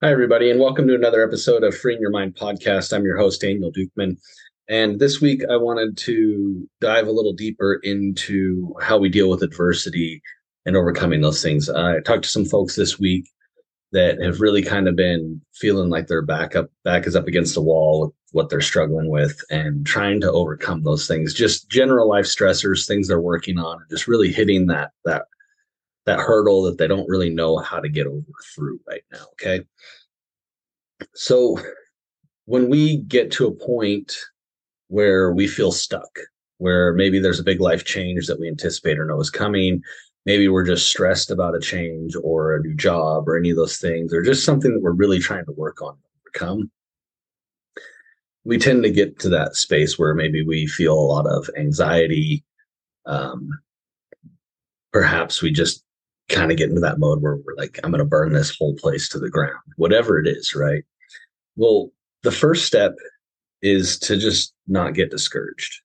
Hi, everybody, and welcome to another episode of Freeing Your Mind podcast. I'm your host, Daniel Dukeman, and this week I wanted to dive a little deeper into how we deal with adversity and overcoming those things. I talked to some folks this week that have really kind of been feeling like their back is up against the wall with what they're struggling with and trying to overcome those things, just general life stressors, things they're working on, and just really hitting that hurdle that they don't really know how to get over through right now. Okay. So when we get to a point where we feel stuck, where maybe there's a big life change that we anticipate or know is coming, maybe we're just stressed about a change or a new job or any of those things, or just something that we're really trying to work on to overcome. We tend to get to that space where maybe we feel a lot of anxiety. Perhaps we just kind of get into that mode where we're like, I'm going to burn this whole place to the ground, whatever it is, right? Well, the first step is to just not get discouraged.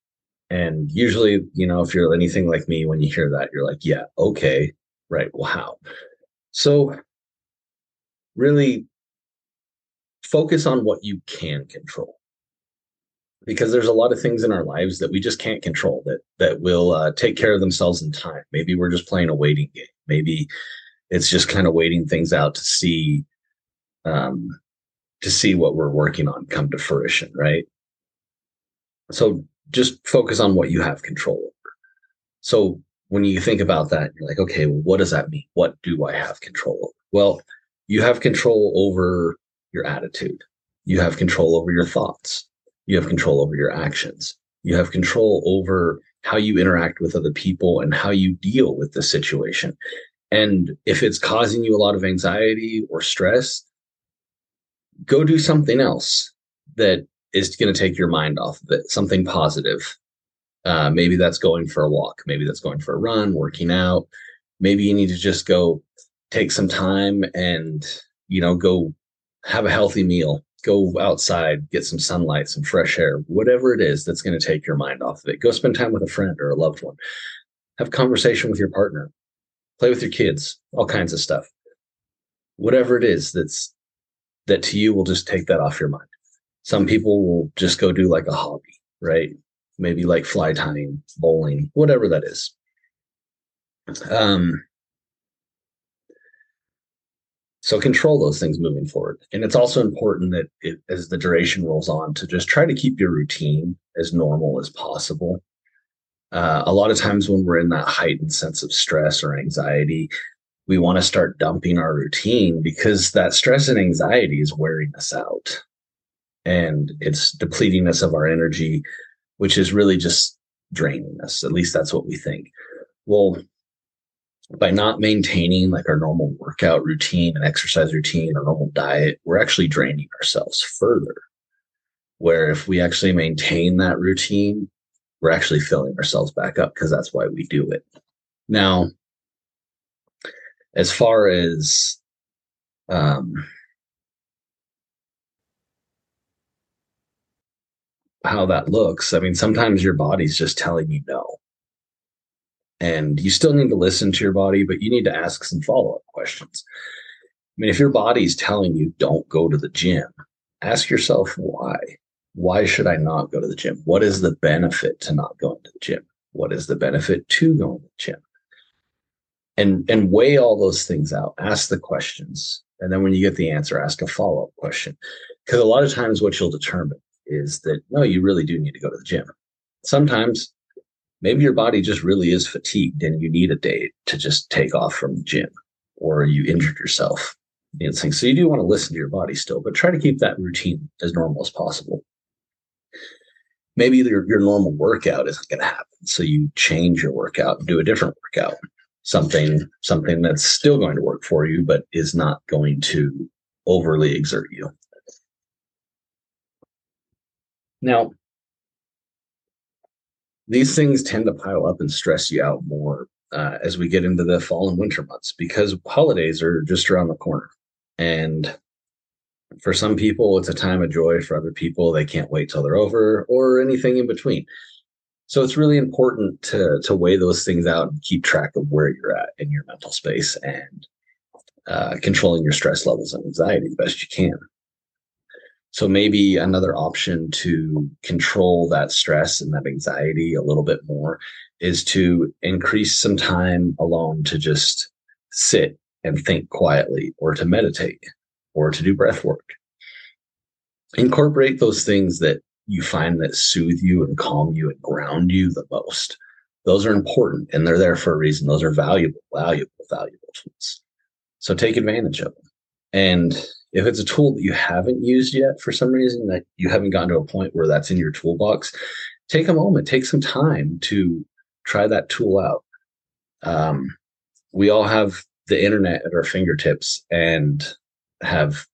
And usually, if you're anything like me, when you hear that, you're like, yeah, okay, right, well, how? So really focus on what you can control, because there's a lot of things in our lives that we just can't control that will take care of themselves in time. Maybe we're just playing a waiting game. Maybe it's just kind of waiting things out to see what we're working on come to fruition, right? So just focus on what you have control over. So when you think about that, you're like, okay, well, what does that mean? What do I have control over? Well, you have control over your attitude. You have control over your thoughts. You have control over your actions. You have control over how you interact with other people and how you deal with the situation. And if it's causing you a lot of anxiety or stress, go do something else that is going to take your mind off of it, something positive. Maybe that's going for a walk. Maybe that's going for a run, working out. Maybe you need to just go take some time and, go have a healthy meal. Go outside, get some sunlight, some fresh air, whatever it is that's going to take your mind off of it. Go spend time with a friend or a loved one. Have a conversation with your partner. Play with your kids, all kinds of stuff. Whatever it is that to you will just take that off your mind. Some people will just go do like a hobby, right? Maybe like fly tying, bowling, whatever that is. So control those things moving forward. And it's also important that as the duration rolls on, to just try to keep your routine as normal as possible. A lot of times when we're in that heightened sense of stress or anxiety, we want to start dumping our routine because that stress and anxiety is wearing us out. And it's depleting us of our energy, which is really just draining us. At least that's what we think. Well, by not maintaining like our normal workout routine and exercise routine or normal diet, we're actually draining ourselves further. Where if we actually maintain that routine, we're actually filling ourselves back up because that's why we do it. Now, as far as how that looks, I mean, sometimes your body's just telling you no. And you still need to listen to your body, but you need to ask some follow-up questions. I mean, if your body's telling you don't go to the gym, ask yourself why. Why should I not go to the gym? What is the benefit to not going to the gym? What is the benefit to going to the gym? And weigh all those things out. Ask the questions. And then when you get the answer, ask a follow-up question. Because a lot of times what you'll determine is that, no, you really do need to go to the gym. Sometimes maybe your body just really is fatigued and you need a day to just take off from the gym, or you injured yourself. So you do want to listen to your body still, but try to keep that routine as normal as possible. Maybe your normal workout isn't going to happen. So you change your workout and do a different workout, something that's still going to work for you, but is not going to overly exert you. Now, these things tend to pile up and stress you out more as we get into the fall and winter months, because holidays are just around the corner. And for some people, it's a time of joy. For other people, they can't wait till they're over, or anything in between. So it's really important to weigh those things out and keep track of where you're at in your mental space and controlling your stress levels and anxiety the best you can. So maybe another option to control that stress and that anxiety a little bit more is to increase some time alone to just sit and think quietly, or to meditate, or to do breath work. Incorporate those things that you find that soothe you and calm you and ground you the most. Those are important, and they're there for a reason. Those are valuable tools. So take advantage of them. And if it's a tool that you haven't used yet for some reason, that you haven't gotten to a point where that's in your toolbox, take a moment, take some time to try that tool out. We all have the internet at our fingertips and have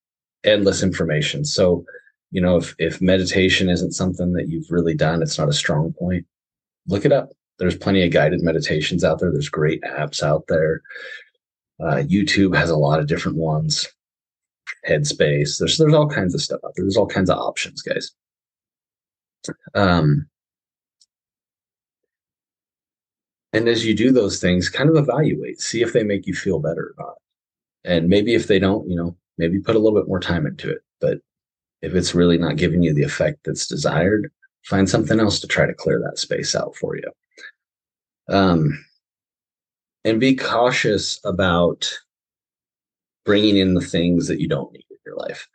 endless information. So, you know, if meditation isn't something that you've really done, it's not a strong point, look it up. There's plenty of guided meditations out there. There's great apps out there. YouTube has a lot of different ones. Headspace. There's all kinds of stuff out there. There's all kinds of options, guys. And as you do those things, kind of evaluate, see if they make you feel better or not. And maybe if they don't, you know, maybe put a little bit more time into it. But if it's really not giving you the effect that's desired, find something else to try to clear that space out for you. And be cautious about bringing in the things that you don't need in your life.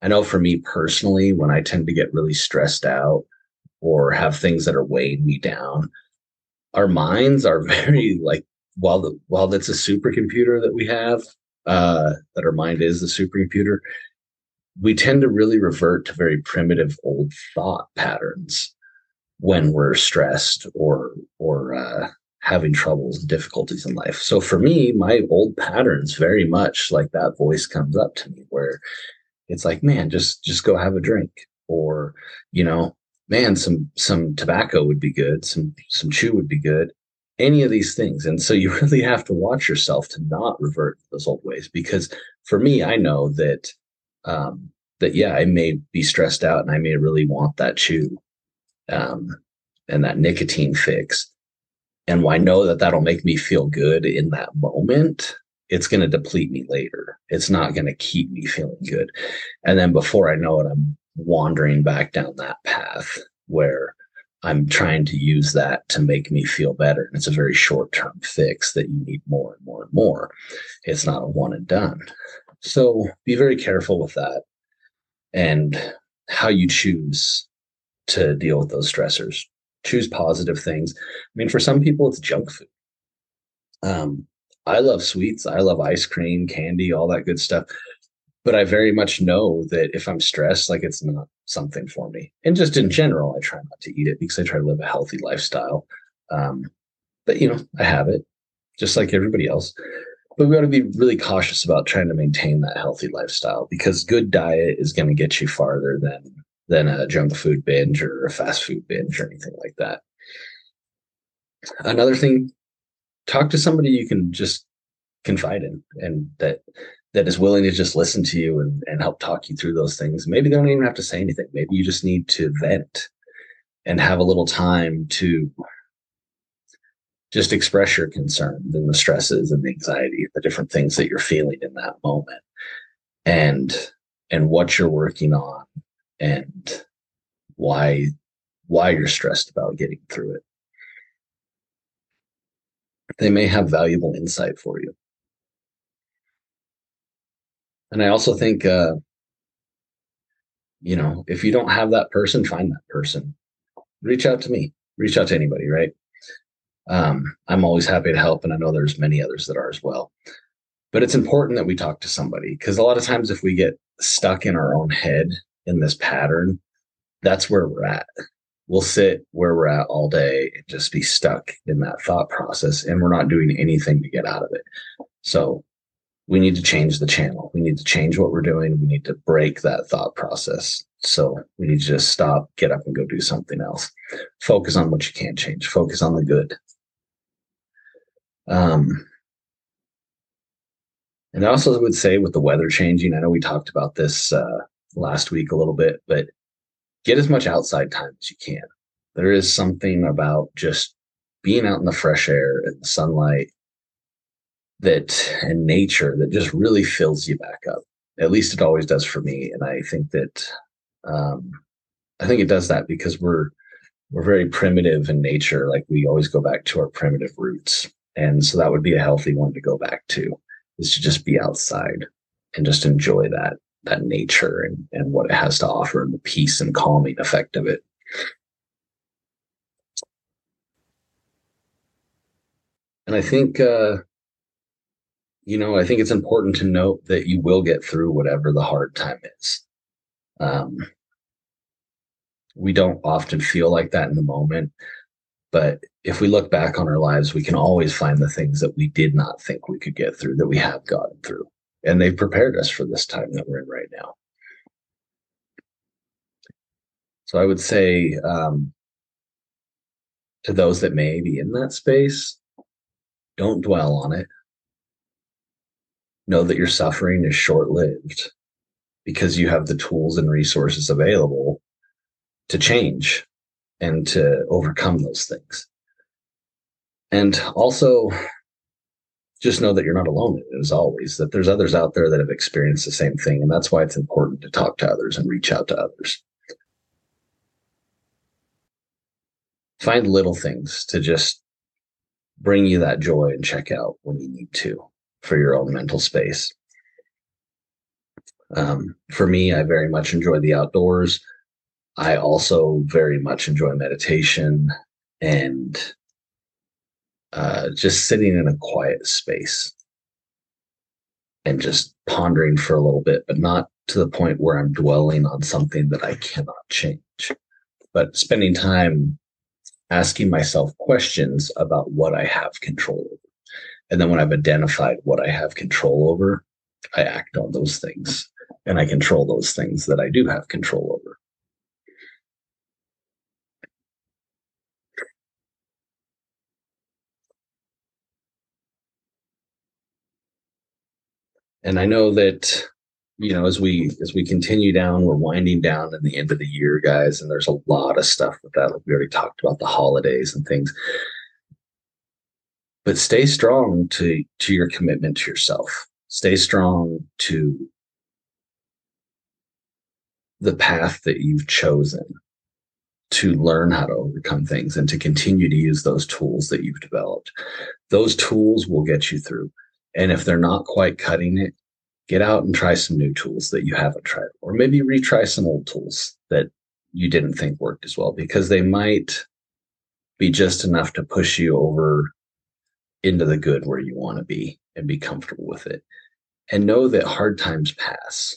I know for me personally, when I tend to get really stressed out or have things that are weighing me down, our minds are very like, while that's a supercomputer that we have, that our mind is the supercomputer, we tend to really revert to very primitive old thought patterns when we're stressed or having troubles and difficulties in life. So for me, my old patterns very much like that voice comes up to me where it's like, man, just go have a drink, or, you know, man, some tobacco would be good. Some chew would be good, any of these things. And so you really have to watch yourself to not revert to those old ways, because for me, I know that, yeah, I may be stressed out and I may really want that chew, and that nicotine fix. And I know that that'll make me feel good in that moment. It's going to deplete me later. It's not going to keep me feeling good. And then before I know it, I'm wandering back down that path where I'm trying to use that to make me feel better. And it's a very short-term fix that you need more and more and more. It's not a one and done. So be very careful with that and how you choose to deal with those stressors. Choose positive things. I mean, for some people, it's junk food. I love sweets. I love ice cream, candy, all that good stuff. But I very much know that if I'm stressed, like, it's not something for me. And just in general, I try not to eat it because I try to live a healthy lifestyle. But, you know, I have it just like everybody else. But we ought to be really cautious about trying to maintain that healthy lifestyle, because good diet is going to get you farther than a junk food binge or a fast food binge or anything like that. Another thing, talk to somebody you can just confide in and that is willing to just listen to you and help talk you through those things. Maybe they don't even have to say anything. Maybe you just need to vent and have a little time to just express your concern and the stresses and the anxiety, the different things that you're feeling in that moment and what you're working on, and why you're stressed about getting through it. They may have valuable insight for you. And I also think, you know, if you don't have that person, find that person. Reach out to me. Reach out to anybody, right? I'm always happy to help, and I know there's many others that are as well. But it's important that we talk to somebody, because a lot of times if we get stuck in our own head, in this pattern, that's where we're at. We'll sit where we're at all day and just be stuck in that thought process, and we're not doing anything to get out of it. So we need to change the channel. We need to change what we're doing. We need to break that thought process. So we need to just stop, get up, and go do something else. Focus on what you can't change. Focus on the good. And I also would say, with the weather changing, I know we talked about this last week a little bit, but get as much outside time as you can. There is something about just being out in the fresh air and the sunlight that and nature that just really fills you back up. At least it always does for me. And I think that I think it does that because we're very primitive in nature. Like, we always go back to our primitive roots. And so that would be a healthy one to go back to, is to just be outside and just enjoy that nature and what it has to offer, and the peace and calming effect of it. And I think, I think it's important to note that you will get through whatever the hard time is. We don't often feel like that in the moment, but if we look back on our lives, we can always find the things that we did not think we could get through that we have gotten through. And they've prepared us for this time that we're in right now. So I would say to those that may be in that space, don't dwell on it. Know that your suffering is short-lived because you have the tools and resources available to change and to overcome those things. And also, just know that you're not alone in it, as always, that there's others out there that have experienced the same thing. And that's why it's important to talk to others and reach out to others. Find little things to just bring you that joy and check out when you need to for your own mental space. For me, I very much enjoy the outdoors. I also very much enjoy meditation and just sitting in a quiet space and just pondering for a little bit, but not to the point where I'm dwelling on something that I cannot change, but spending time asking myself questions about what I have control over. And then when I've identified what I have control over, I act on those things and I control those things that I do have control over. And I know that, as we continue down, we're winding down in the end of the year, guys, and there's a lot of stuff with that. Like, we already talked about the holidays and things. But stay strong to your commitment to yourself. Stay strong to the path that you've chosen to learn how to overcome things and to continue to use those tools that you've developed. Those tools will get you through. And if they're not quite cutting it, get out and try some new tools that you haven't tried, or maybe retry some old tools that you didn't think worked as well, because they might be just enough to push you over into the good where you want to be and be comfortable with it. And know that hard times pass.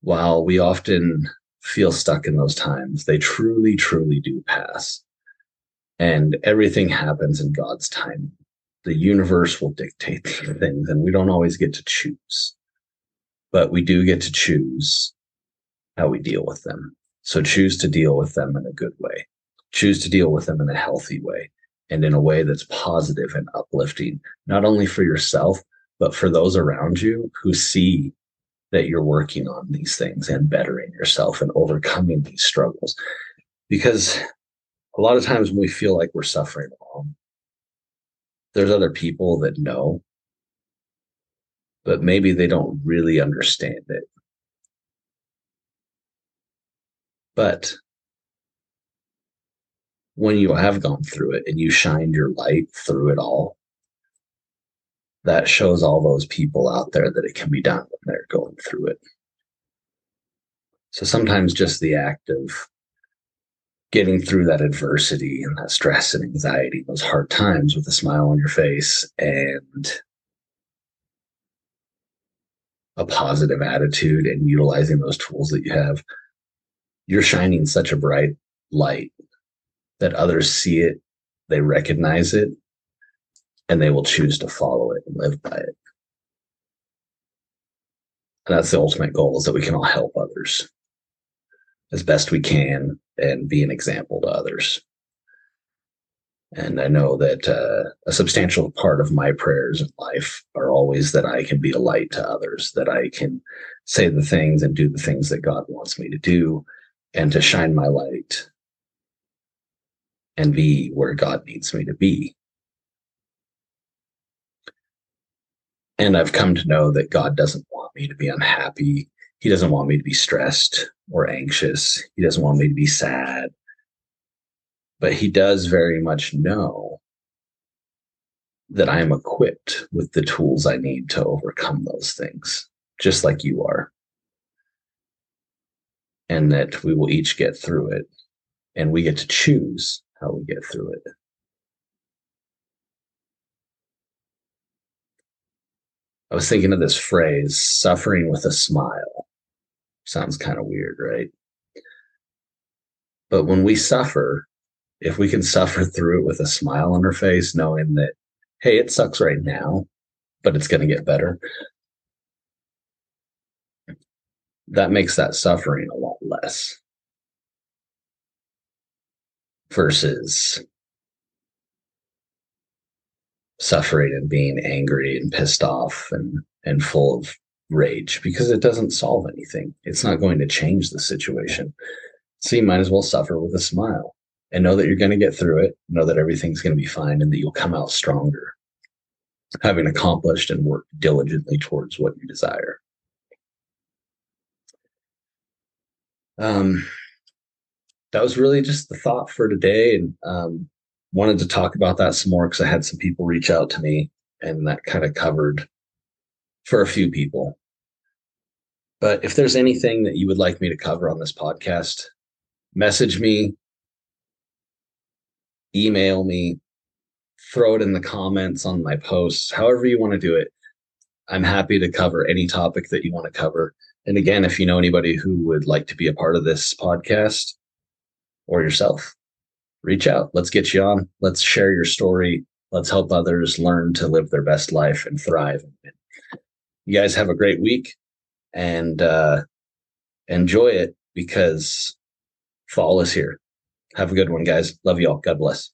While we often feel stuck in those times, they truly, truly do pass. And everything happens in God's timing. The universe will dictate these things, and we don't always get to choose, but we do get to choose how we deal with them. So choose to deal with them in a good way. Choose to deal with them in a healthy way and in a way that's positive and uplifting, not only for yourself, but for those around you who see that you're working on these things and bettering yourself and overcoming these struggles. Because a lot of times when we feel like we're suffering alone, there's other people that know, but maybe they don't really understand it. But when you have gone through it and you shined your light through it all, that shows all those people out there that it can be done when they're going through it. So sometimes just the act of getting through that adversity and that stress and anxiety, those hard times, with a smile on your face and a positive attitude and utilizing those tools that you have, you're shining such a bright light that others see it, they recognize it, and they will choose to follow it and live by it. And that's the ultimate goal, is that we can all help others as best we can and be an example to others. And I know that a substantial part of my prayers in life are always that I can be a light to others, that I can say the things and do the things that God wants me to do, and to shine my light and be where God needs me to be. And I've come to know that God doesn't want me to be unhappy. He doesn't want me to be stressed or anxious. He doesn't want me to be sad. But he does very much know that I am equipped with the tools I need to overcome those things, just like you are. And that we will each get through it, and we get to choose how we get through it. I was thinking of this phrase, suffering with a smile. Sounds kind of weird, right? But when we suffer, if we can suffer through it with a smile on our face, knowing that, hey, it sucks right now, but it's going to get better, that makes that suffering a lot less. Versus suffering and being angry and pissed off and full of rage, because it doesn't solve anything. It's not going to change the situation. So you might as well suffer with a smile and know that you're going to get through it, know that everything's going to be fine, and that you'll come out stronger, having accomplished and worked diligently towards what you desire. That was really just the thought for today, and wanted to talk about that some more because I had some people reach out to me, and that kind of covered for a few people. But if there's anything that you would like me to cover on this podcast, message me, email me, throw it in the comments on my posts, however you want to do it. I'm happy to cover any topic that you want to cover. And again, if you know anybody who would like to be a part of this podcast, or yourself, reach out. Let's get you on. Let's share your story. Let's help others learn to live their best life and thrive. You guys have a great week, and enjoy it, because fall is here. Have a good one, guys. Love you all. God bless.